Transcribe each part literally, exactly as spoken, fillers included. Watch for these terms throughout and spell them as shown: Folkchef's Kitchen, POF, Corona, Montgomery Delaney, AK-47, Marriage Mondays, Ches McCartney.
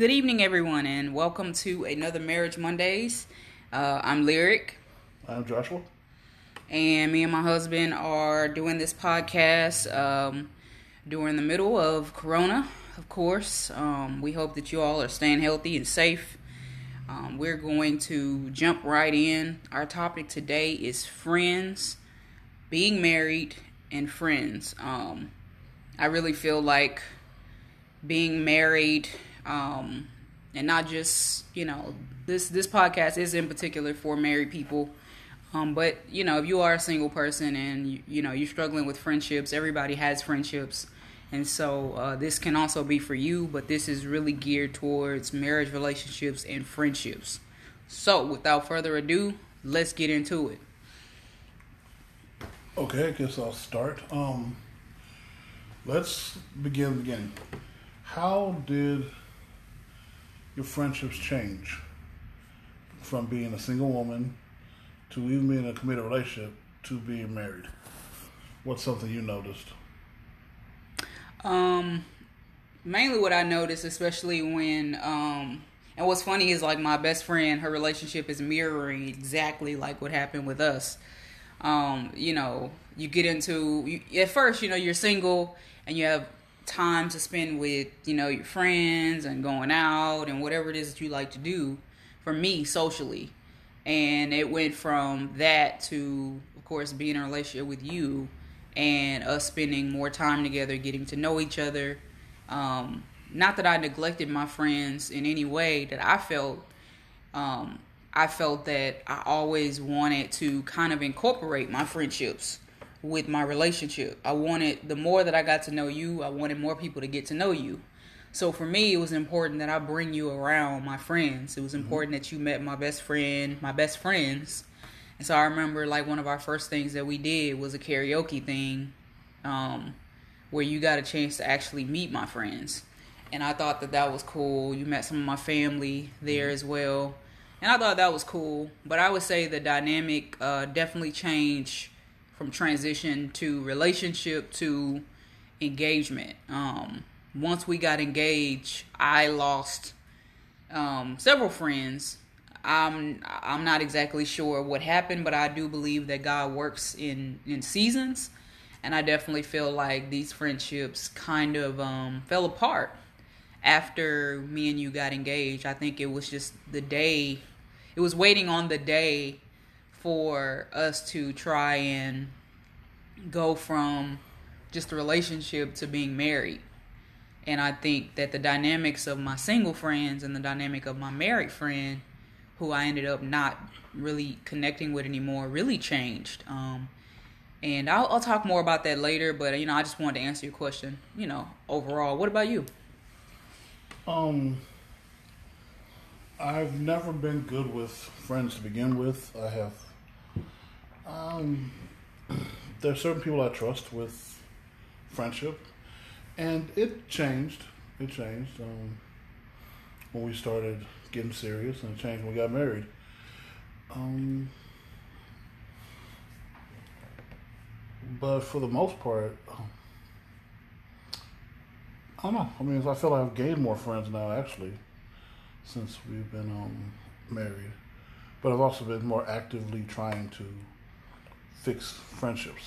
Good evening, everyone, and welcome to another Marriage Mondays. Uh, I'm Lyric. I'm Joshua. And me and my husband are doing this podcast um, during the middle of Corona, of course. Um, we hope that you all are staying healthy and safe. Um, we're going to jump right in. Our topic today is friends, being married, and friends. Um, I really feel like being married... Um, and not just, you know, this, this podcast is in particular for married people. Um, but you know, if you are a single person and you, you know, you're struggling with friendships, everybody has friendships. And so, uh, this can also be for you, but this is really geared towards marriage relationships and friendships. So without further ado, let's get into it. Okay. I guess I'll start. Um, let's begin again. How did your friendships change from being a single woman to even being in a committed relationship to being married? What's something you noticed? Um, mainly what I noticed, especially when, um, and what's funny is like my best friend, her relationship is mirroring exactly like what happened with us. Um, you know, you get into, you, at first, you know, you're single and you have time to spend with, you know, your friends and going out and whatever it is that you like to do, for me, socially. And it went from that to, of course, being in a relationship with you and us spending more time together, getting to know each other. Um, not that I neglected my friends in any way that I felt. Um, I felt that I always wanted to kind of incorporate my friendships with my relationship. I wanted, the more that I got to know you, I wanted more people to get to know you. So for me, it was important that I bring you around my friends. It was important mm-hmm. that you met my best friend, my best friends. And so I remember like one of our first things that we did was a karaoke thing, um, where you got a chance to actually meet my friends. And I thought that that was cool. You met some of my family there mm-hmm. as well. And I thought that was cool. But I would say the dynamic uh, definitely changed from transition to relationship to engagement. Um, once we got engaged, I lost um, several friends. I'm I'm not exactly sure what happened, but I do believe that God works in, in seasons. And I definitely feel like these friendships kind of um, fell apart after me and you got engaged. I think it was just the day, it was waiting on the day for us to try and go from just a relationship to being married. And I think that the dynamics of my single friends and the dynamic of my married friend, who I ended up not really connecting with anymore, really changed. Um, and I'll, I'll talk more about that later, but, you know, I just wanted to answer your question, you know, overall. What about you? Um... I've never been good with friends to begin with. I have, um, there are certain people I trust with friendship, and it changed, it changed, um, when we started getting serious, and it changed when we got married. Um, but for the most part, I don't know, I mean, I feel like I've gained more friends now, actually, since we've been um, married. But I've also been more actively trying to fix friendships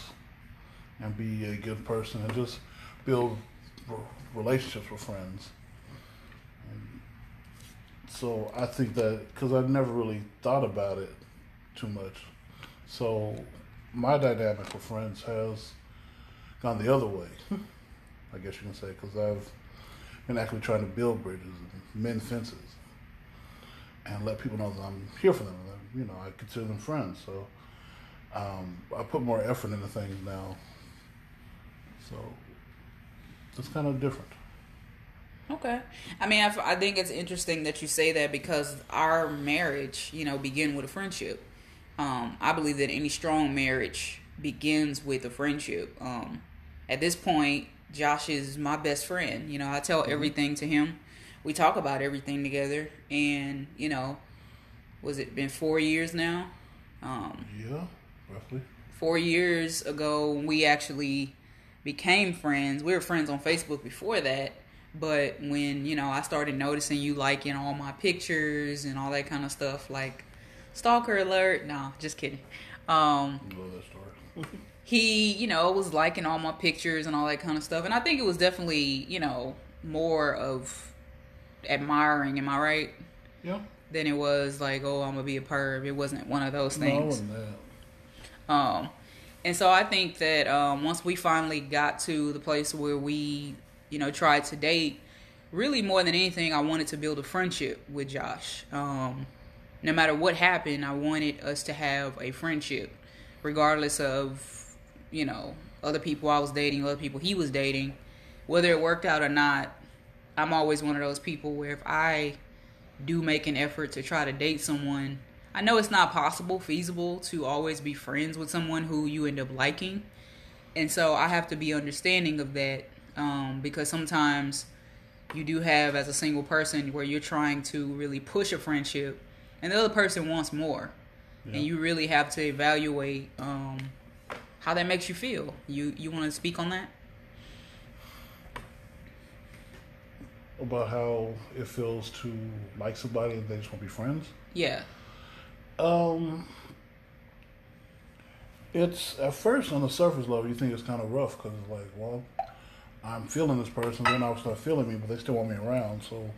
and be a good person and just build relationships with friends. And so I think that, because I've never really thought about it too much. So my dynamic with friends has gone the other way, I guess you can say, because I've been actually trying to build bridges and mend fences and let people know that I'm here for them. That, you know, I consider them friends. So um, I put more effort into things now. So it's kind of different. Okay. I mean, I, I think it's interesting that you say that, because our marriage, you know, began with a friendship. Um, I believe that any strong marriage begins with a friendship. Um, at this point, Josh is my best friend. You know, I tell mm-hmm. everything to him. We talk about everything together, and, you know, was it been four years now? Um, yeah, roughly. Four years ago, we actually became friends. We were friends on Facebook before that, But when, you know, I started noticing you liking all my pictures and all that kind of stuff, like stalker alert. No, just kidding. Um, I love that story. He, you know, was liking all my pictures and all that kind of stuff. And I think it was definitely, you know, more of admiring, am I right? Yeah. Than it was like, oh, I'm going to be a perv. It wasn't one of those things. No, it wasn't that. Um, and so I think that um, once we finally got to the place where we, you know, tried to date, really more than anything, I wanted to build a friendship with Josh. Um, no matter what happened, I wanted us to have a friendship, regardless of, you know, other people I was dating, other people he was dating, whether it worked out or not. I'm always one of those people where if I do make an effort to try to date someone, I know it's not possible, feasible to always be friends with someone who you end up liking. And so I have to be understanding of that, um, because sometimes you do have, as a single person, where you're trying to really push a friendship and the other person wants more. Yeah. And you really have to evaluate, um, how that makes you feel. You you want to speak on that? About how it feels to like somebody and they just want to be friends? Yeah. Um, it's, at first, on the surface level, you think it's kind of rough because it's like, well, I'm feeling this person, they're not start feeling me, but they still want me around, so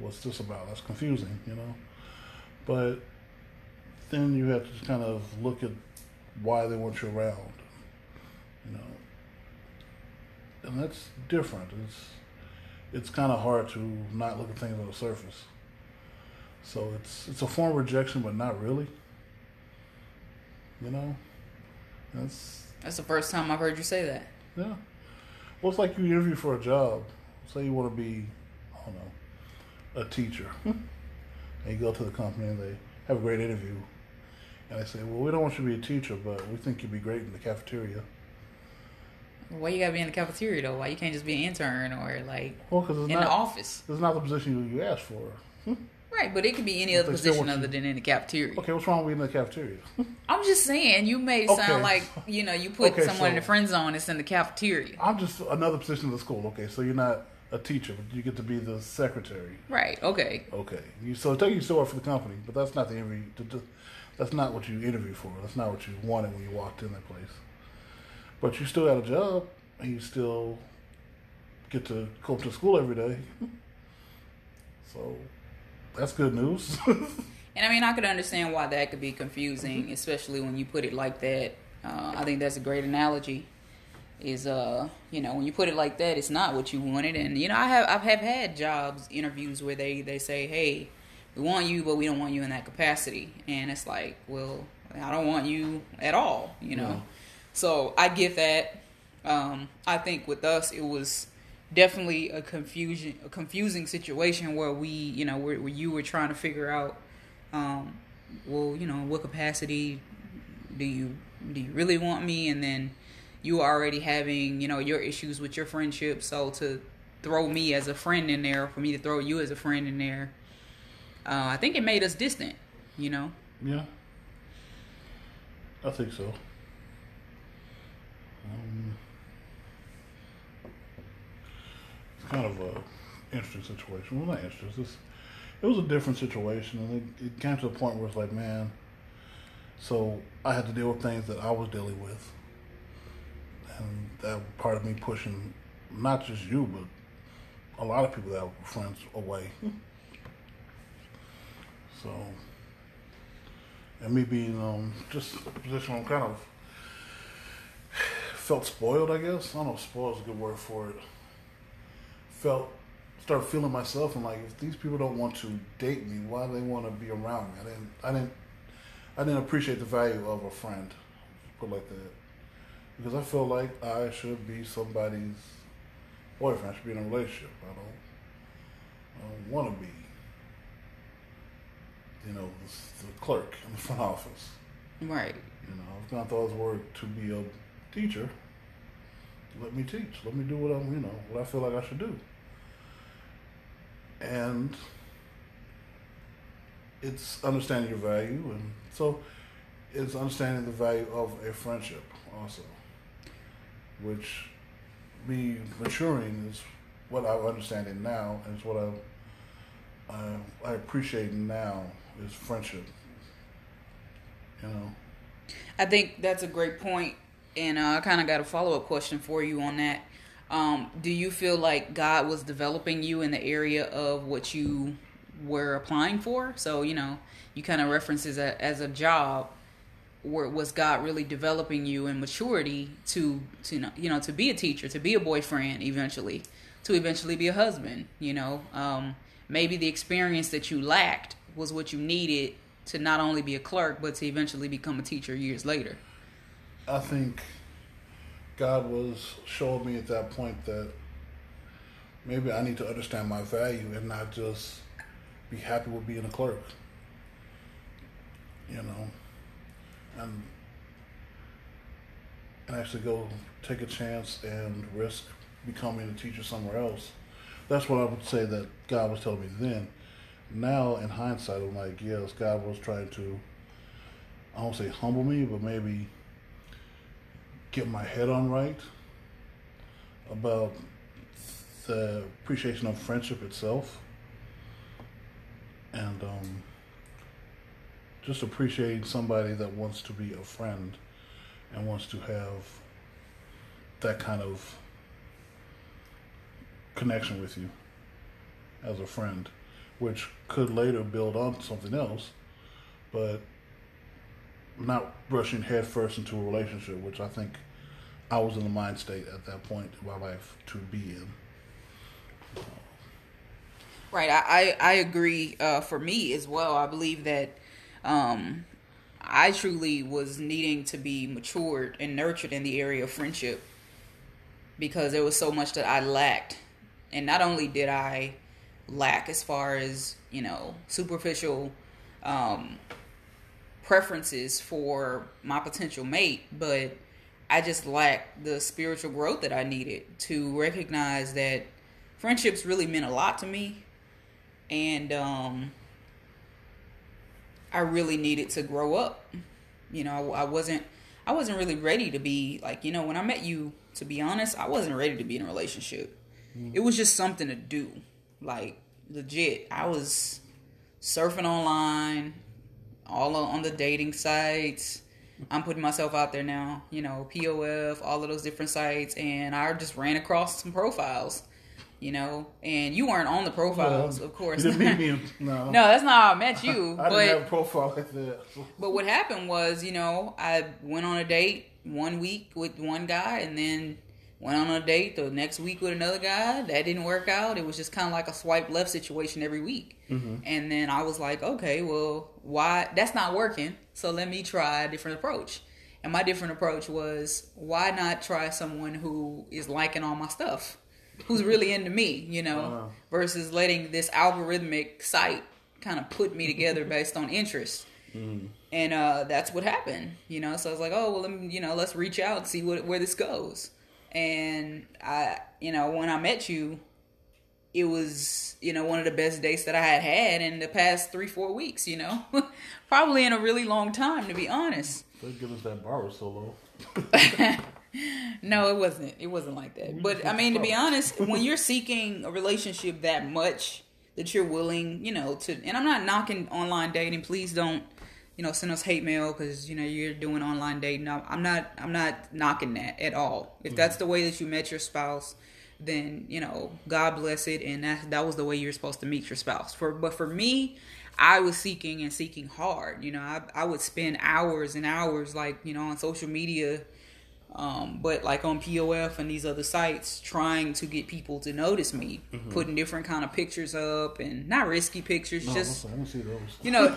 what's this about? That's confusing, you know? But then you have to just kind of look at why they want you around, you know, and that's different. It's it's kind of hard to not look at things on the surface. So it's it's a form of rejection, but not really. You know, that's that's the first time I've heard you say that. Yeah, well, it's like you interview for a job. Say you want to be, I don't know, a teacher, and you go to the company and they have a great interview. And I say, well, we don't want you to be a teacher, but we think you'd be great in the cafeteria. Why you gotta be in the cafeteria, though? Why you can't just be an intern or, like, well, cause it's in not, the office? It's not the position you asked for. Hmm? Right, but it could be any but other position other you... than in the cafeteria. Okay, what's wrong with being in the cafeteria? I'm just saying, you made it okay. sound like, you know, you put okay, someone so in the friend zone that's in the cafeteria. I'm just another position in the school. Okay, so you're not a teacher, but you get to be the secretary. Right, okay. Okay. You, so take you still work for the company, but that's not the interview. To, to, That's not what you interviewed for. That's not what you wanted when you walked in that place. But you still got a job, and you still get to go to school every day. So that's good news. And, I mean, I could understand why that could be confusing, mm-hmm. especially when you put it like that. Uh, I think that's a great analogy. Is, uh, you know, when you put it like that, it's not what you wanted. And, you know, I have, I have had jobs, interviews where they, they say, hey, we want you, but we don't want you in that capacity. And it's like, well, I don't want you at all, you know. Yeah. So I get that. Um, I think with us, it was definitely a confusion, a confusing situation where we, you know, where, where you were trying to figure out, um, well, you know, what capacity do you do you really want me? And then you were already having, you know, your issues with your friendship. So to throw me as a friend in there, for me to throw you as a friend in there. Uh, I think it made us distant, you know? Yeah. I think so. Um, it's kind of a interesting situation. Well, not interesting. It's just, it was a different situation, and it, it came to the point where it's like, man, so I had to deal with things that I was dealing with. And that was part of me pushing not just you, but a lot of people that were friends away. So, and me being um, just a position where I'm kind of felt spoiled, I guess. I don't know if spoiled is a good word for it. Felt, started feeling myself, and like, if these people don't want to date me, why do they want to be around me? I didn't, I didn't, I didn't appreciate the value of a friend, put like that. Because I feel like I should be somebody's boyfriend. I should be in a relationship. I don't, I don't want to be, you know, the, the clerk in the front office. Right. You know, I've gone through all this work to be a teacher. Let me teach. Let me do what I'm, you know, what I feel like I should do. And it's understanding your value. And so it's understanding the value of a friendship also, which me maturing is what I understand it now, and it's what I, I I appreciate now is friendship. You know, I think that's a great point, and uh, I kind of got a follow up question for you on that. Um, do you feel like God was developing you in the area of what you were applying for? So, you know, you kind of reference as a, as a job, where was God really developing you in maturity to, to, you know, to be a teacher, to be a boyfriend, eventually, to eventually be a husband, you know, um, maybe the experience that you lacked was what you needed to not only be a clerk, but to eventually become a teacher years later. I think God was showing me at that point that maybe I need to understand my value and not just be happy with being a clerk, you know, and, and actually go take a chance and risk becoming a teacher somewhere else. That's what I would say that God was telling me then. Now, in hindsight, I'm like, yes, God was trying to, I won't say humble me, but maybe get my head on right about the appreciation of friendship itself, and um, just appreciating somebody that wants to be a friend and wants to have that kind of connection with you as a friend, which could later build on to something else, but not rushing headfirst into a relationship, which I think I was in the mind state at that point in my life to be in. Right. I, I agree uh, for me as well. I believe that um, I truly was needing to be matured and nurtured in the area of friendship, because there was so much that I lacked. And not only did I lack as far as, you know, superficial um preferences for my potential mate, but I just lacked the spiritual growth that I needed to recognize that friendships really meant a lot to me, and um, I really needed to grow up. You know, I, I wasn't, I wasn't really ready to be like, you know, when I met you, to be honest, I wasn't ready to be in a relationship. Mm-hmm. It was just something to do, like legit. I was surfing online, all on the dating sites. I'm putting myself out there now, you know, P O F, all of those different sites. And I just ran across some profiles, you know, and you weren't on the profiles, no, of course. You didn't meet me. No. No, that's not how I met you. I but, didn't have a profile like that. But what happened was, you know, I went on a date one week with one guy, and then went on a date the next week with another guy. That didn't work out. It was just kind of like a swipe left situation every week. Mm-hmm. And then I was like, okay, well, why? That's not working. So let me try a different approach. And my different approach was, why not try someone who is liking all my stuff, who's really into me, you know, wow, versus letting this algorithmic site kind of put me together based on interest. Mm-hmm. And uh, that's what happened, you know. So I was like, oh, well, let me, you know, let's reach out and see what, where this goes. And I, you know, when I met you, it was, you know, one of the best dates that I had had in the past three, four weeks, you know, probably in a really long time, to be honest. They give us that bar was so low. No, it wasn't. It wasn't like that. But I mean, to be honest, when you're seeking a relationship that much that you're willing, you know, to, and I'm not knocking online dating. Please don't, you know, send us hate mail because, you know, you're doing online dating. I'm not, I'm not knocking that at all. If that's the way that you met your spouse, then, you know, God bless it. And that, that was the way you're supposed to meet your spouse. For, but for me, I was seeking and seeking hard. You know, I, I would spend hours and hours, like, you know, on social media, um, but like on P O F and these other sites, trying to get people to notice me, mm-hmm, putting different kind of pictures up, and not risky pictures, no, just, I don't see those. You know,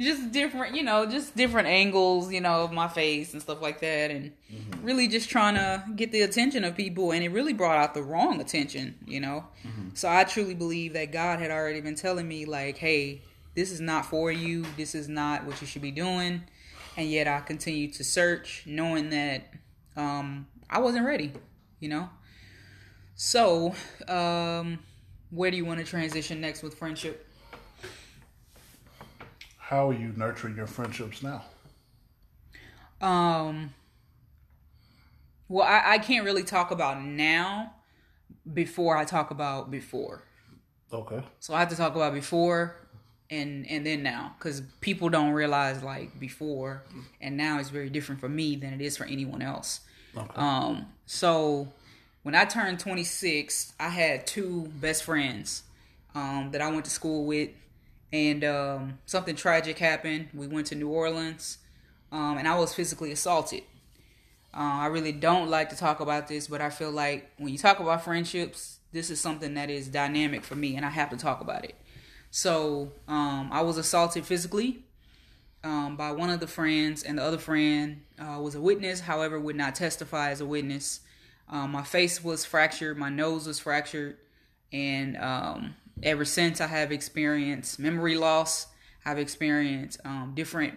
just different, you know, just different angles, you know, of my face and stuff like that. And mm-hmm, really just trying to get the attention of people. And it really brought out the wrong attention, you know? Mm-hmm. So I truly believe that God had already been telling me, like, hey, this is not for you. This is not what you should be doing. And yet I continued to search, knowing that Um, I wasn't ready, you know? So, um, where do you want to transition next with friendship? How are you nurturing your friendships now? Um, well, I, I can't really talk about now before I talk about before. Okay. So I have to talk about before and and then now, because people don't realize, like, before and now is very different for me than it is for anyone else. Okay. Um. So when I turned twenty-six, I had two best friends um, that I went to school with, and um, something tragic happened. We went to New Orleans, um, and I was physically assaulted. Uh, I really don't like to talk about this, but I feel like when you talk about friendships, this is something that is dynamic for me, and I have to talk about it. So um, I was assaulted physically um, by one of the friends, and the other friend uh, was a witness, however, would not testify as a witness. Um, my face was fractured, my nose was fractured, and um, ever since I have experienced memory loss. I've experienced um, different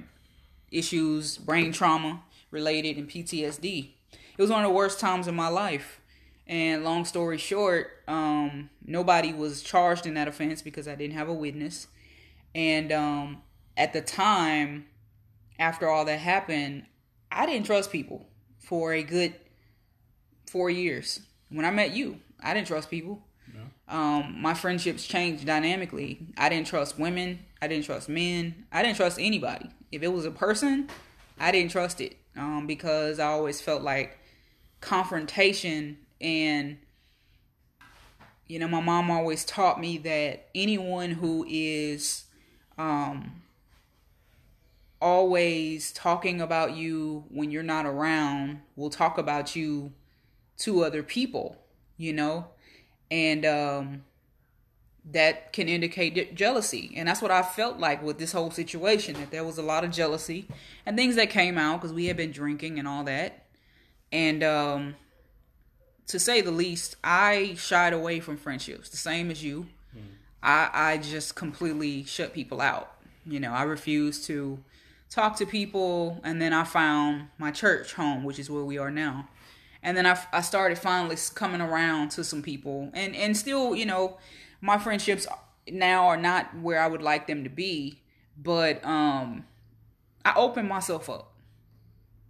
issues, brain trauma related, and P T S D. It was one of the worst times in my life. And long story short, um, nobody was charged in that offense because I didn't have a witness. And um, at the time, after all that happened, I didn't trust people for a good four years. When I met you, I didn't trust people. No. Um, my friendships changed dynamically. I didn't trust women. I didn't trust men. I didn't trust anybody. If it was a person, I didn't trust it um, because I always felt like confrontation. And, you know, my mom always taught me that anyone who is um, always talking about you when you're not around will talk about you to other people, you know, and um, that can indicate jealousy. And that's what I felt like with this whole situation, that there was a lot of jealousy and things that came out because we had been drinking and all that. And, um... to say the least, I shied away from friendships, the same as you. Mm. I, I just completely shut people out. You know, I refused to talk to people. And then I found my church home, which is where we are now. And then I, I started finally coming around to some people. And, and still, you know, my friendships now are not where I would like them to be. But um, I opened myself up.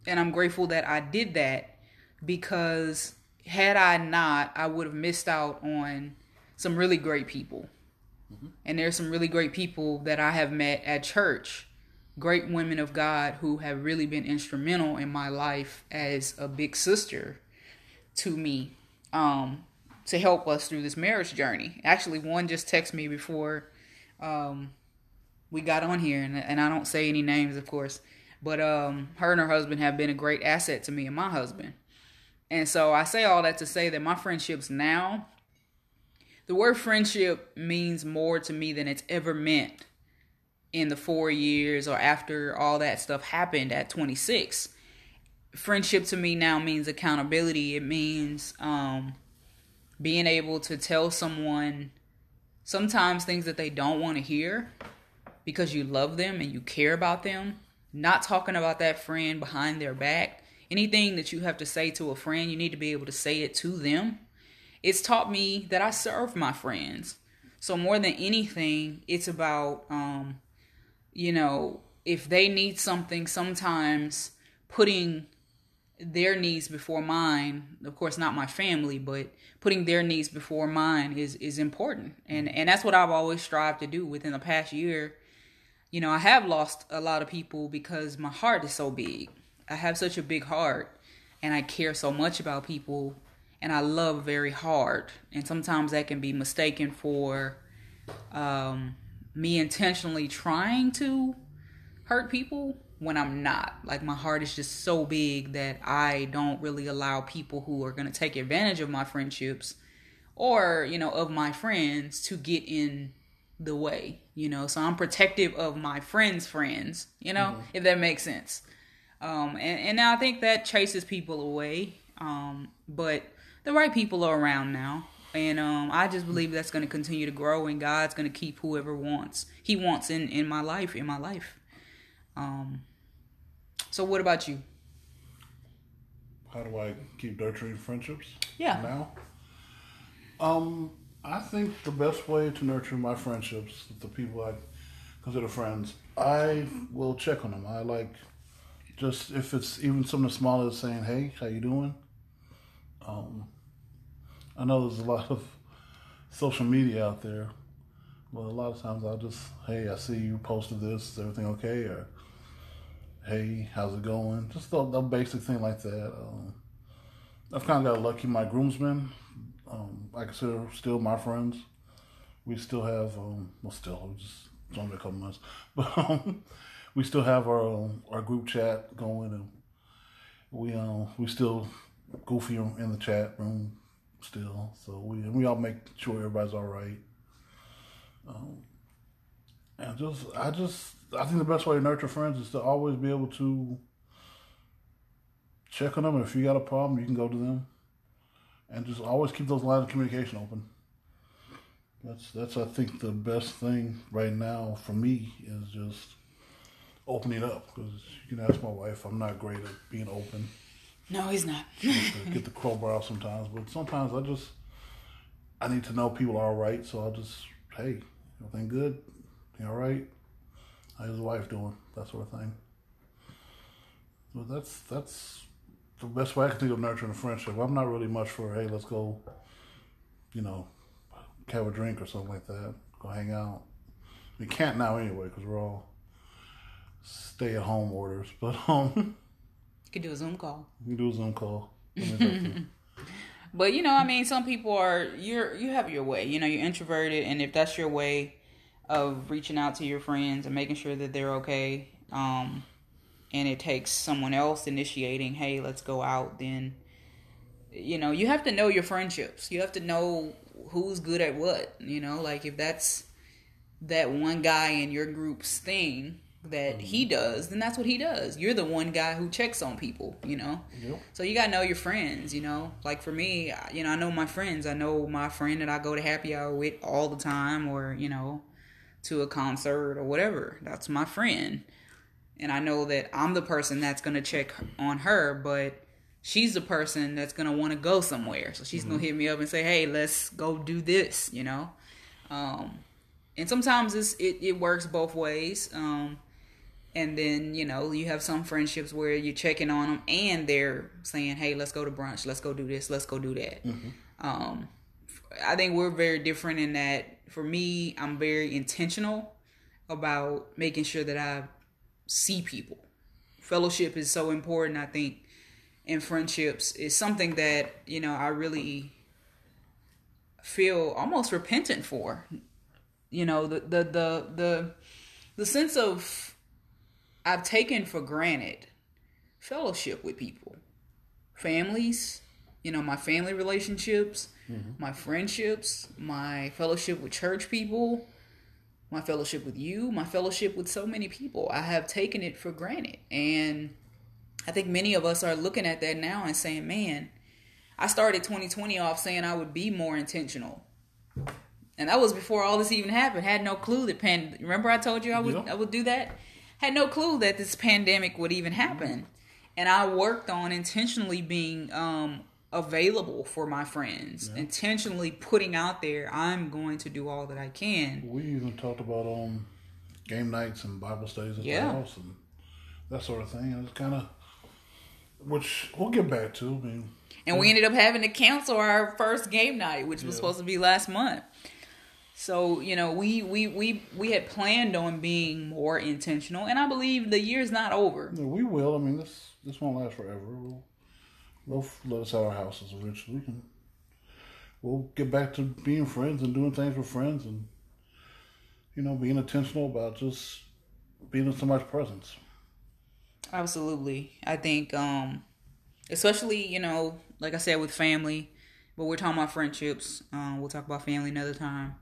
And I'm grateful that I did that, because had I not, I would have missed out on some really great people. Mm-hmm. And there's some really great people that I have met at church, great women of God who have really been instrumental in my life as a big sister to me, um, to help us through this marriage journey. Actually, one just texted me before um, we got on here, and, and I don't say any names, of course, but um, her and her husband have been a great asset to me and my husband. And so I say all that to say that my friendships now, the word friendship means more to me than it's ever meant in the four years or after all that stuff happened at twenty-six. Friendship to me now means accountability. It means um, being able to tell someone sometimes things that they don't want to hear because you love them and you care about them. Not talking about that friend behind their back. Anything that you have to say to a friend, you need to be able to say it to them. It's taught me that I serve my friends. So more than anything, it's about, um, you know, if they need something, sometimes putting their needs before mine. Of course, not my family, but putting their needs before mine is, is important. And, and that's what I've always strived to do within the past year. You know, I have lost a lot of people because my heart is so big. I have such a big heart, and I care so much about people, and I love very hard. And sometimes that can be mistaken for um, me intentionally trying to hurt people when I'm not. Like, my heart is just so big that I don't really allow people who are going to take advantage of my friendships or, you know, of my friends to get in the way, you know. So I'm protective of my friends' friends, you know, mm-hmm. if that makes sense. Um, and, and I think that chases people away, um, but the right people are around now. And um, I just believe that's going to continue to grow, and God's going to keep whoever wants. He wants in, in my life, in my life. Um, so what about you? How do I keep nurturing friendships yeah. now? Um, I think the best way to nurture my friendships, the people I consider friends, I will check on them. I like... Just if it's even something as small as saying, hey, how you doing? Um, I know there's a lot of social media out there, but a lot of times I'll just, hey, I see you posted this, is everything okay? Or, hey, how's it going? Just the, the basic thing like that. Um, I've kind of got lucky. My groomsmen, um, I consider still my friends. We still have, um, well, still, just, it's only a couple months, but um, we still have our um, our group chat going, and we um we still goofy in the chat room still. So we we all make sure everybody's all right. Um, and just I just I think the best way to nurture friends is to always be able to check on them, and if you got a problem, you can go to them, and just always keep those lines of communication open. That's, that's I think, the best thing right now for me is just opening up. Because you can ask my wife, I'm not great at being open. No, he's not. I get the crowbar out sometimes. But sometimes I just, I need to know people are all right. So I'll just, hey, everything good? You all right? How's the wife doing? That sort of thing. So that's, that's the best way I can think of nurturing a friendship. I'm not really much for, hey, let's go, you know, have a drink or something like that, go hang out. We can't now anyway because we're all stay at home orders, but um you could do a Zoom call. You can do a Zoom call. But you know, I mean, some people are, you're you have your way, you know, you're introverted, and if that's your way of reaching out to your friends and making sure that they're okay, um and it takes someone else initiating, hey, let's go out, then you know, you have to know your friendships. You have to know who's good at what, you know, like if that's that one guy in your group's thing that he does, then that's what he does. You're the one guy who checks on people, you know. Yep. So you gotta know your friends, you know. Like for me, you know, I know my friends. I know my friend that I go to happy hour with all the time, or you know, to a concert or whatever. That's my friend, and I know that I'm the person that's gonna check on her, but she's the person that's going to want to go somewhere. So she's mm-hmm. going to hit me up and say, hey, let's go do this, you know. Um, and sometimes it's, it, it works both ways. Um, and then, you know, you have some friendships where you're checking on them and they're saying, hey, let's go to brunch. Let's go do this. Let's go do that. Mm-hmm. Um, I think we're very different in that. For me, I'm very intentional about making sure that I see people. Fellowship is so important, I think. And friendships is something that, you know, I really feel almost repentant for, you know, the, the, the, the, the sense of I've taken for granted fellowship with people, families, you know, my family relationships, mm-hmm. my friendships, my fellowship with church people, my fellowship with you, my fellowship with so many people. I have taken it for granted. And I think many of us are looking at that now and saying, man, I started twenty twenty off saying I would be more intentional. And that was before all this even happened. Had no clue that pan- remember I told you I would, yeah. I would do that? Had no clue that this pandemic would even happen. And I worked on intentionally being um, available for my friends. Yeah. Intentionally putting out there, I'm going to do all that I can. We even talked about um, game nights and Bible studies at yeah. the house and that sort of thing. It's kind of... Which we'll get back to. I mean, and we ended up having to cancel our first game night, which yeah. was supposed to be last month. So, you know, we, we, we, we had planned on being more intentional, and I believe the year's not over. Yeah, we will. I mean, this this won't last forever. We'll, they'll let us out of our houses eventually. And we'll get back to being friends and doing things with friends and, you know, being intentional about just being in somebody's presence. Absolutely. I think, um, especially, you know, like I said, with family, but we're talking about friendships. Um, we'll talk about family another time.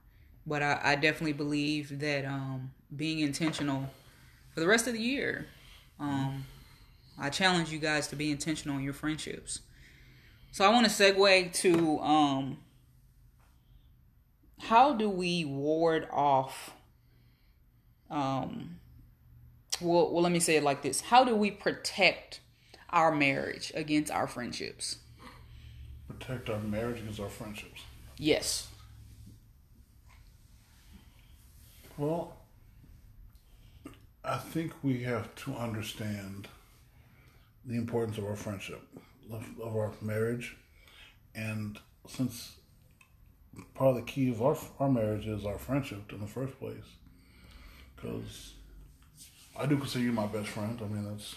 But I, I definitely believe that um, being intentional for the rest of the year, um, I challenge you guys to be intentional in your friendships. So I want to segue to um, how do we ward off... Um, Well, well, let me say it like this. How do we protect our marriage against our friendships? Protect our marriage against our friendships? Yes. Well, I think we have to understand the importance of our friendship, of, of our marriage. And since part of the key of our our marriage is our friendship in the first place. Because I do consider you my best friend. I mean, that's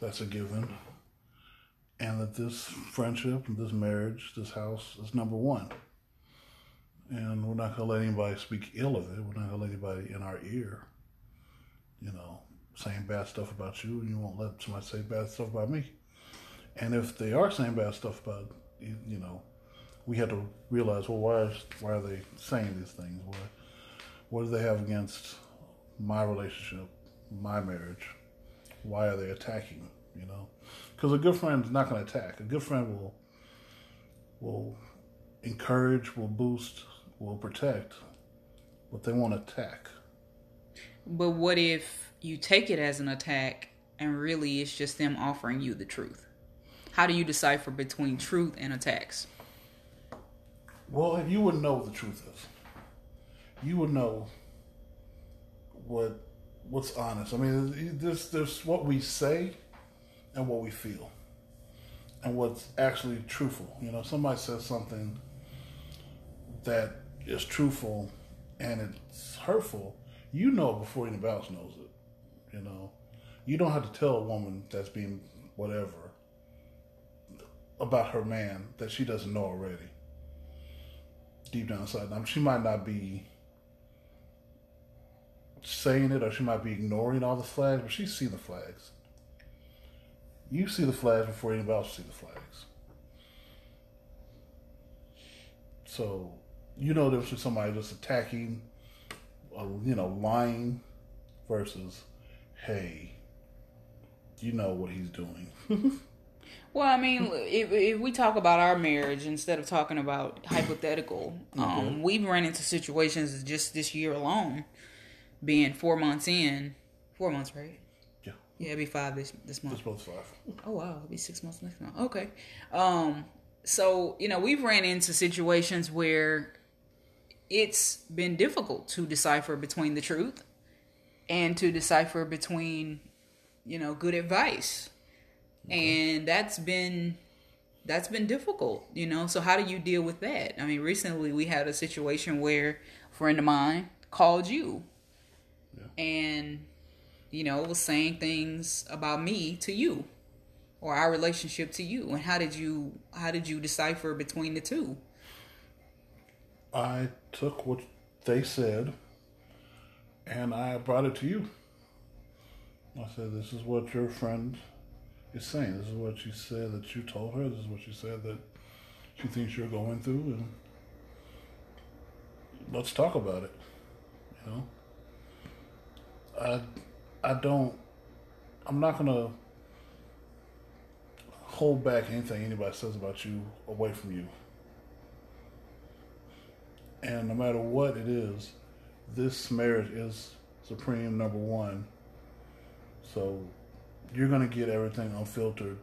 that's a given. And that this friendship, this marriage, this house is number one. And we're not going to let anybody speak ill of it. We're not going to let anybody in our ear, you know, saying bad stuff about you. And you won't let somebody say bad stuff about me. And if they are saying bad stuff about, you know, we have to realize, well, why, is, why are they saying these things? Why, what do they have against my relationship, my marriage? Why are they attacking, you know? Because a good friend is not going to attack. A good friend will will encourage, will boost, will protect, but they won't attack. But what if you take it as an attack and really it's just them offering you the truth? How do you decipher between truth and attacks? Well, you would know what the truth is. You would know what what's honest. I mean, there's, there's what we say and what we feel, and what's actually truthful. You know, somebody says something that is truthful and it's hurtful, you know it before anybody else knows it. You know, you don't have to tell a woman that's being whatever about her man that she doesn't know already. Deep down inside, I mean, she might not be saying it, or she might be ignoring all the flags, but she's seen the flags. You see the flags before anybody else sees the flags. So, you know, there's somebody just attacking, uh, you know, lying, versus, hey, you know what he's doing. Well, I mean, if, if we talk about our marriage instead of talking about hypothetical, um, mm-hmm. we've run into situations just this year alone, being four months in, four months, right? Yeah, it'd be five this this month. This month's five. Oh, wow. It'll be six months next month. Okay. Um, so, you know, we've ran into situations where it's been difficult to decipher between the truth and to decipher between, you know, good advice. Okay. And that's been, that's been difficult, you know. So how do you deal with that? I mean, recently we had a situation where a friend of mine called you. Yeah. And... you know, was saying things about me to you, or our relationship to you, and how did you how did you decipher between the two? I took what they said, and I brought it to you. I said, "This is what your friend is saying. This is what you said that you told her. This is what you said that she thinks you're going through, and let's talk about it." You know, I. I don't, I'm not going to hold back anything anybody says about you away from you. And no matter what it is, this marriage is supreme, number one. So you're going to get everything unfiltered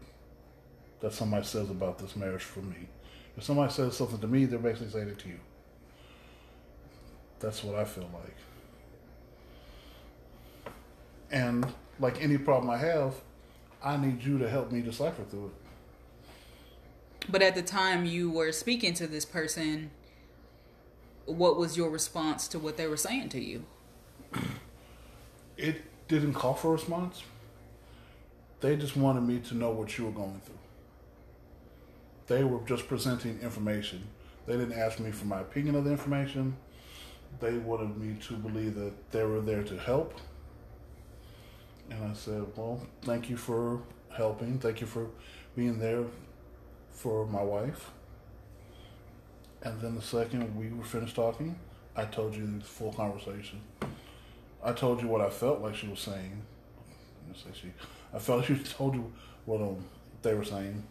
that somebody says about this marriage from me. If somebody says something to me, they're basically saying it to you. That's what I feel like. And like any problem I have, I need you to help me decipher through it. But at the time you were speaking to this person, what was your response to what they were saying to you? It didn't call for a response. They just wanted me to know what you were going through. They were just presenting information. They didn't ask me for my opinion of the information. They wanted me to believe that they were there to help. And I said, well, thank you for helping. Thank you for being there for my wife. And then the second we were finished talking, I told you the full conversation. I told you what I felt like she was saying. I, say she, I felt like she told you what um, they were saying.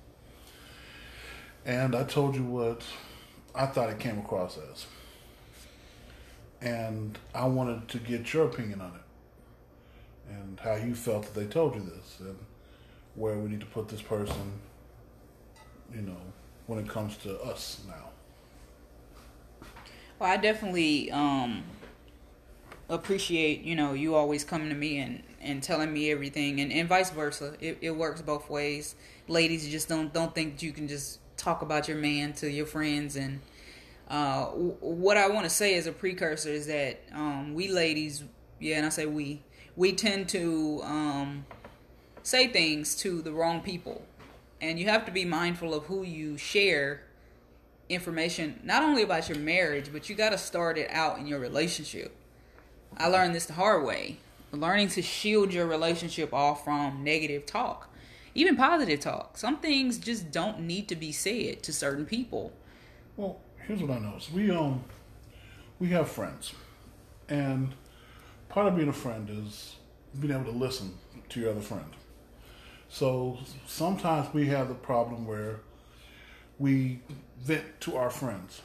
And I told you what I thought it came across as. And I wanted to get your opinion on it, and how you felt that they told you this, and where we need to put this person, you know, when it comes to us now. Well, I definitely um, appreciate, you know, you always coming to me and, and telling me everything, and, and vice versa. It, it works both ways. Ladies, just don't, don't think you can just talk about your man to your friends and Uh, w- what I want to say as a precursor is that um, we ladies, yeah, and I say we, we tend to um, say things to the wrong people. And you have to be mindful of who you share information, not only about your marriage, but you got to start it out in your relationship. I learned this the hard way. Learning to shield your relationship off from negative talk, even positive talk. Some things just don't need to be said to certain people. Well, here's what I know. So we um we have friends, and part of being a friend is being able to listen to your other friend. So sometimes we have the problem where we vent to our friends,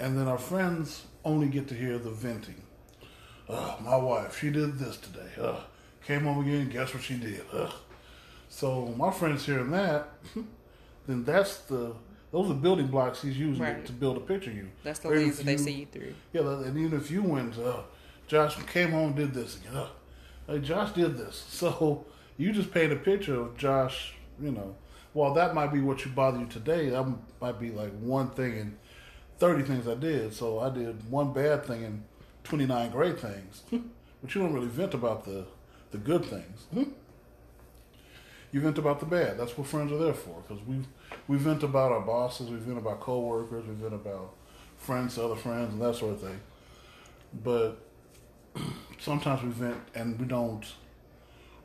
and then our friends only get to hear the venting. Ugh, my wife, she did this today. Ugh, came home again, guess what she did? Ugh. So my friend's hearing that, then that's the, those are building blocks he's using right. to build a picture of you. That's the lens that they see you through. Yeah, and even if you went, uh, Josh came home and did this again. Ugh, like Josh did this. So you just paint a picture of Josh, you know. Well, that might be what you bother you today. That might be like one thing in thirty things I did. So I did one bad thing and twenty-nine great things, but you don't really vent about the, the good things. You vent about the bad. That's what friends are there for, because we we vent about our bosses, we vent about coworkers, we vent about friends to other friends, and that sort of thing. But sometimes we vent and we don't,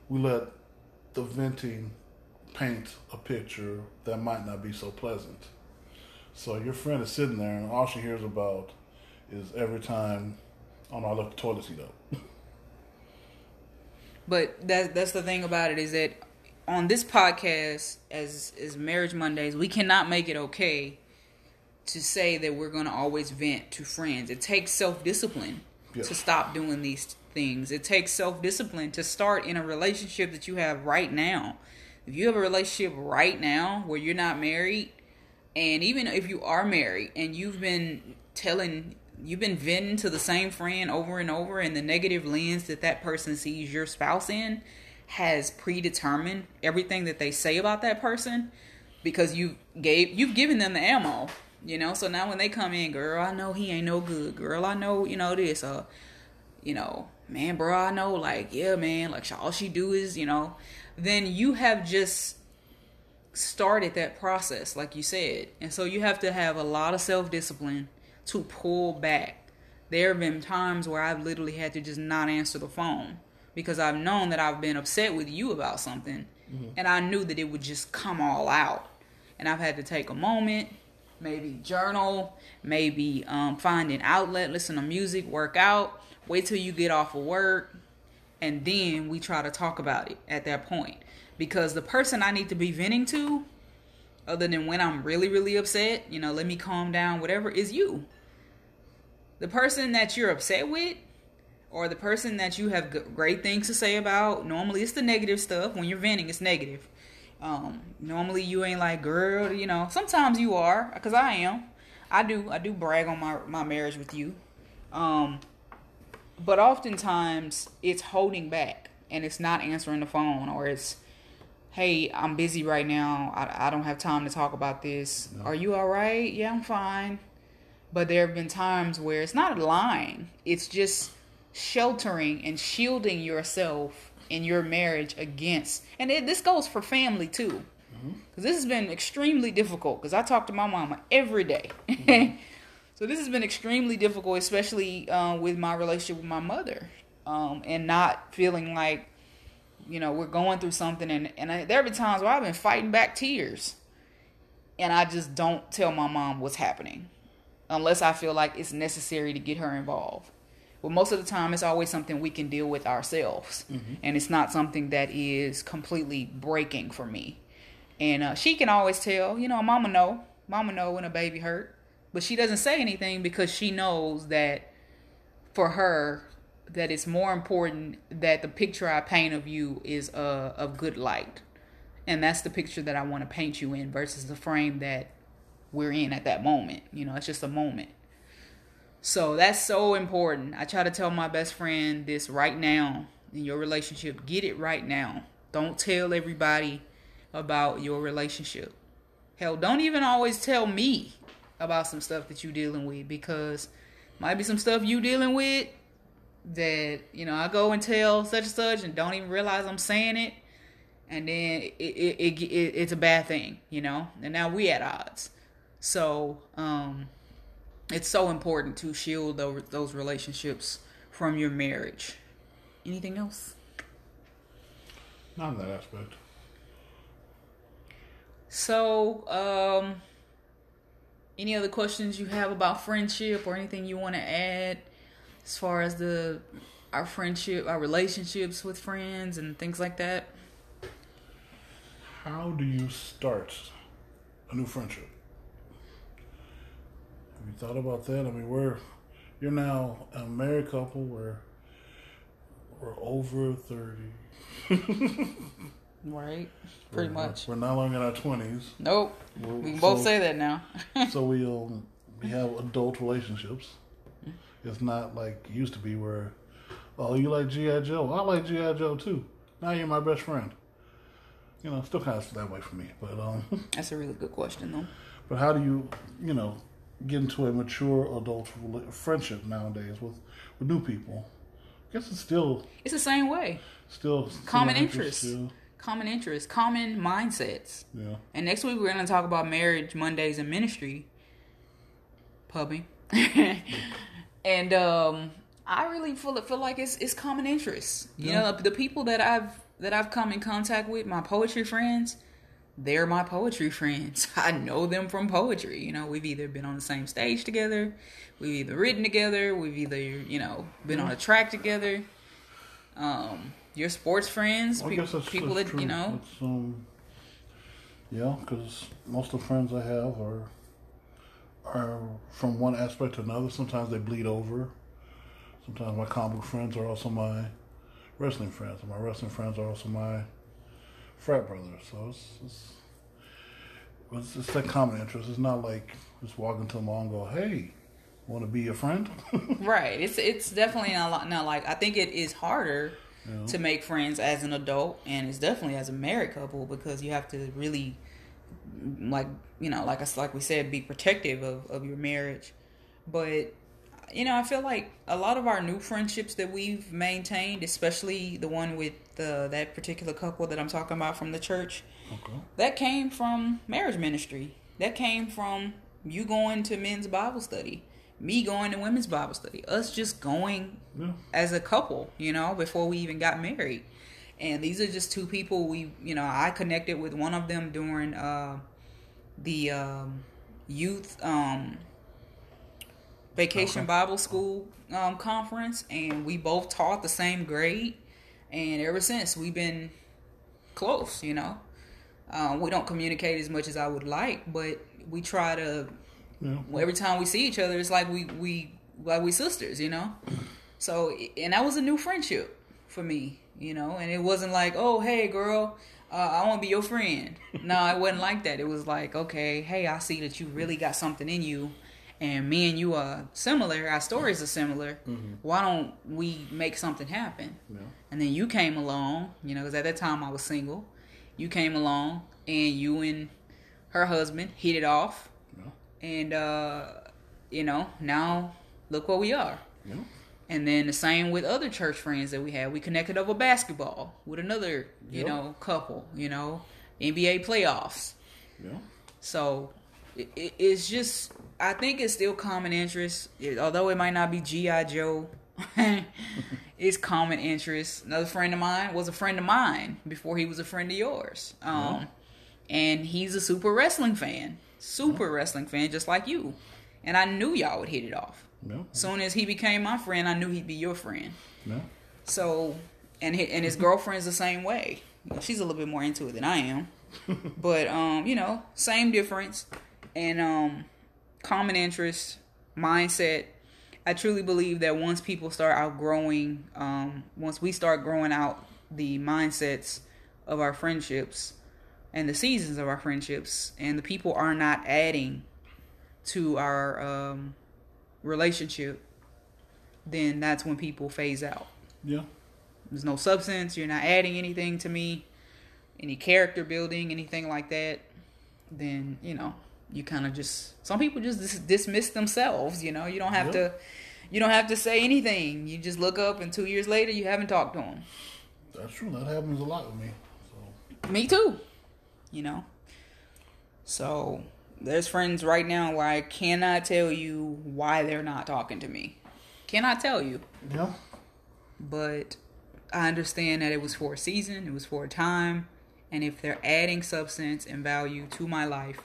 we let the venting paint a picture that might not be so pleasant. So your friend is sitting there, and all she hears about is every time, oh no, I left the toilet seat up. But that, that's the thing about it, is that on this podcast, as is Marriage Mondays, we cannot make it okay to say that we're going to always vent to friends. It takes self-discipline yes. to stop doing these things. It takes self-discipline to start in a relationship that you have right now. If you have a relationship right now where you're not married, and even if you are married and you've been telling You've been venting to the same friend over and over, and the negative lens that that person sees your spouse in has predetermined everything that they say about that person, because you gave, you've given them the ammo, you know? So now when they come in, girl, I know he ain't no good. Girl, I know, you know, this, uh, you know, man, bro, I know, like, yeah, man, like all she do is, you know, then you have just started that process, like you said. And so you have to have a lot of self-discipline to pull back. There have been times where I've literally had to just not answer the phone because I've known that I've been upset with you about something, mm-hmm. and I knew that it would just come all out. And I've had to take a moment, maybe journal, maybe um, find an outlet, listen to music, work out, wait till you get off of work, and then we try to talk about it at that point. Because the person I need to be venting to, other than when I'm really, really upset, you know, let me calm down, whatever, is you. The person that you're upset with, or the person that you have g- great things to say about, normally it's the negative stuff. When you're venting, it's negative. Um, normally you ain't like, girl, you know, sometimes you are, because I am. I do, I do brag on my, my marriage with you. Um, but oftentimes it's holding back, and it's not answering the phone, or it's, hey, I'm busy right now. I, I don't have time to talk about this. No. Are you all right? Yeah, I'm fine. But there have been times where it's not lying. It's just sheltering and shielding yourself in your marriage against. And it, this goes for family, too. Because mm-hmm. this has been extremely difficult. Because I talk to my mama every day. Mm-hmm. So this has been extremely difficult, especially uh, with my relationship with my mother. Um, and not feeling like, you know, we're going through something, and, and I, there have been times where I've been fighting back tears, and I just don't tell my mom what's happening unless I feel like it's necessary to get her involved. Well, most of the time, it's always something we can deal with ourselves, mm-hmm. and it's not something that is completely breaking for me. And uh, she can always tell, you know, mama know, mama know when a baby hurt, but she doesn't say anything because she knows that for her, that it's more important that the picture I paint of you is uh, of good light. And that's the picture that I want to paint you in versus the frame that we're in at that moment. You know, it's just a moment. So that's so important. I try to tell my best friend this right now in your relationship. Get it right now. Don't tell everybody about your relationship. Hell, don't even always tell me about some stuff that you dealing with, because might be some stuff you dealing with that, you know, I go and tell such and such and don't even realize I'm saying it, and then it, it, it, it it's a bad thing, you know, and now we at odds. So um, it's so important to shield those, those relationships from your marriage. Anything else? Not in that aspect. So, um, any other questions you have about friendship or anything you want to add as far as the our friendship, our relationships with friends and things like that? How do you start a new friendship? Have you thought about that? I mean, we're you're now a married couple. We're we're over thirty. Right, pretty we're, much. We're no longer in our twenties. Nope. We're, we can both so, say that now. So we'll we have adult relationships. It's not like it used to be where, oh, you like G I. Joe? I like G I. Joe too. Now you're my best friend. You know, still kind of that way for me. But um, that's a really good question, though. But how do you, you know, get into a mature adult friendship nowadays with, with new people? I guess it's still it's the same way. Still common interests. Interest Common interests, common mindsets. Yeah. And next week we're going to talk about marriage Mondays and ministry. Pubbing. And um, I really feel feel like it's it's common interests. You yeah. know, the people that I've that I've come in contact with, my poetry friends, they're my poetry friends. I know them from poetry. You know, we've either been on the same stage together, we've either written together, we've either, you know, been yeah. on a track together. Um. Your sports friends, well, pe- that's, people that's that, true. You know. Um, yeah, because most of the friends I have are are from one aspect to another. Sometimes they bleed over. Sometimes my comic book friends are also my wrestling friends. And my wrestling friends are also my frat brothers. So it's, it's, it's, it's that common interest. It's not like just walking to them all and go, hey, want to be your friend? Right. It's, it's definitely not, not like, I think it is harder. Yeah. To make friends as an adult, and it's definitely as a married couple, because you have to really, like, you know, like I, like we said, be protective of, of your marriage. But, you know, I feel like a lot of our new friendships that we've maintained, especially the one with the, that particular couple that I'm talking about from the church, okay. that came from marriage ministry. That came from you going to men's Bible study. Me going to women's Bible study, us just going yeah. as a couple, you know, before we even got married. And these are just two people we, you know, I connected with one of them during uh, the um, youth um, vacation okay. Bible school um, conference. And we both taught the same grade. And ever since, we've been close, you know. Uh, we don't communicate as much as I would like, but we try to... Yeah. Well, every time we see each other, it's like we, we like we sisters, you know? So, and that was a new friendship for me, you know? And it wasn't like, oh, hey, girl, uh, I want to be your friend. No, it wasn't like that. It was like, okay, hey, I see that you really got something in you, and me and you are similar. Our stories are similar. Mm-hmm. Why don't we make something happen? Yeah. And then you came along, you know, because at that time I was single. You came along, and you and her husband hit it off. And, uh, you know, now look where we are. Yeah. And then the same with other church friends that we had. We connected over basketball with another, yeah. you know, couple, you know, N B A playoffs. Yeah. So it, it, it's just, I think it's still common interest. It, although it might not be G I. Joe, it's common interest. Another friend of mine was a friend of mine before he was a friend of yours. Um, yeah. And he's a super wrestling fan. Super yeah. wrestling fan, just like you. And I knew y'all would hit it off. Yeah. Soon as he became my friend, I knew he'd be your friend. Yeah. So, and his, and his girlfriend's the same way. She's a little bit more into it than I am. But, um, you know, same difference. And um, common interest, mindset. I truly believe that once people start outgrowing, um, once we start growing out the mindsets of our friendships... and the seasons of our friendships, and the people are not adding to our um, relationship, then that's when people phase out. Yeah. There's no substance. You're not adding anything to me, any character building, anything like that. Then, you know, you kind of just, some people just dis- dismiss themselves, you know, you don't have yep. to, you don't have to say anything. You just look up and two years later, you haven't talked to them. That's true. That happens a lot with me. So. Me too, you know. So there's friends right now where I cannot tell you why they're not talking to me. Cannot tell you. Yeah. But I understand that it was for a season. It was for a time. And if they're adding substance and value to my life,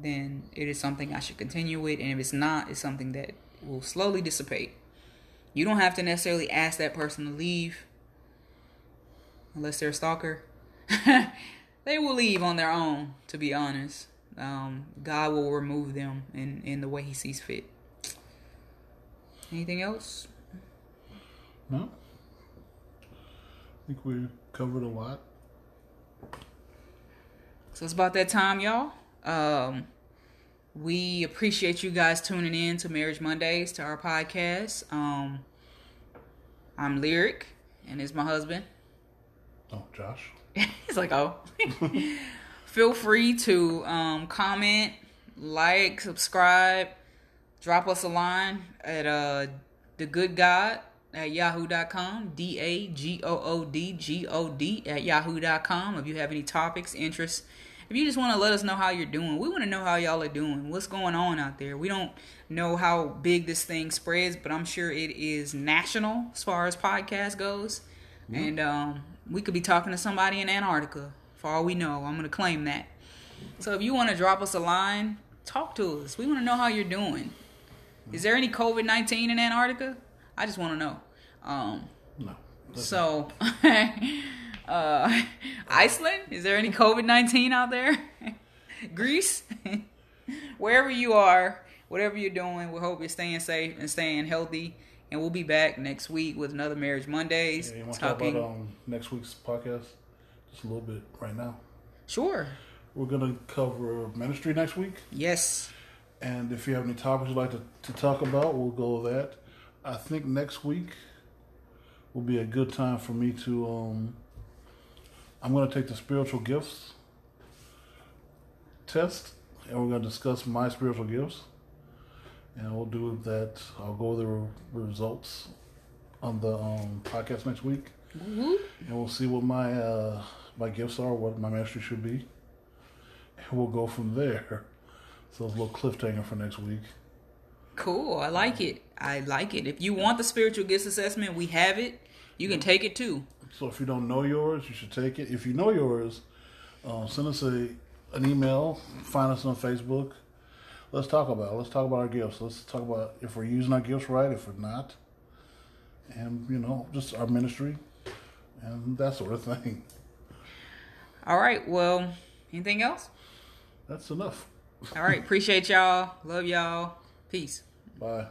then it is something I should continue with. And if it's not, it's something that will slowly dissipate. You don't have to necessarily ask that person to leave. Unless they're a stalker. They will leave on their own, to be honest. Um, God will remove them in, in the way he sees fit. Anything else? No. I think we covered a lot. So it's about that time, y'all. Um, we appreciate you guys tuning in to Marriage Mondays, to our podcast. Um, I'm Lyric, and it's my husband. Oh, Josh. He's like, oh. Feel free to um, comment, like, subscribe, drop us a line at uh, thegoodgod at yahoo dot com, D A G O O D G O D at yahoo dot com. If you have any topics, interests, if you just want to let us know how you're doing, we want to know how y'all are doing. What's going on out there? We don't know how big this thing spreads, but I'm sure it is national as far as podcast goes. Yeah. And um, we could be talking to somebody in Antarctica. For all we know, I'm going to claim that. So if you want to drop us a line, talk to us. We want to know how you're doing. Is there any covid nineteen in Antarctica? I just want to know. Um, no. So, uh, Iceland? Is there any covid nineteen out there? Greece? Wherever you are, whatever you're doing, we hope you're staying safe and staying healthy. And we'll be back next week with another Marriage Mondays. Yeah, you want to talk about um, next week's podcast? Just a little bit right now. Sure. We're going to cover ministry next week. Yes. And if you have any topics you'd like to, to talk about, we'll go with that. I think next week will be a good time for me to... Um, I'm going to take the spiritual gifts test, and we're going to discuss my spiritual gifts. And we'll do that. I'll go over the results on the um, podcast next week. Mm-hmm. And we'll see what my uh, my gifts are, what my ministry should be, and we'll go from there. So it's a little cliffhanger for next week. Cool, I like it. I like it. If you want the spiritual gifts assessment, we have it. You can take it too. So if you don't know yours, you should take it. If you know yours, uh, send us a an email. Find us on Facebook. Let's talk about it. Let's talk about our gifts. Let's talk about if we're using our gifts right, if we're not, and you know, just our ministry. And that sort of thing. All right. Well, anything else? That's enough. All right. Appreciate y'all. Love y'all. Peace. Bye.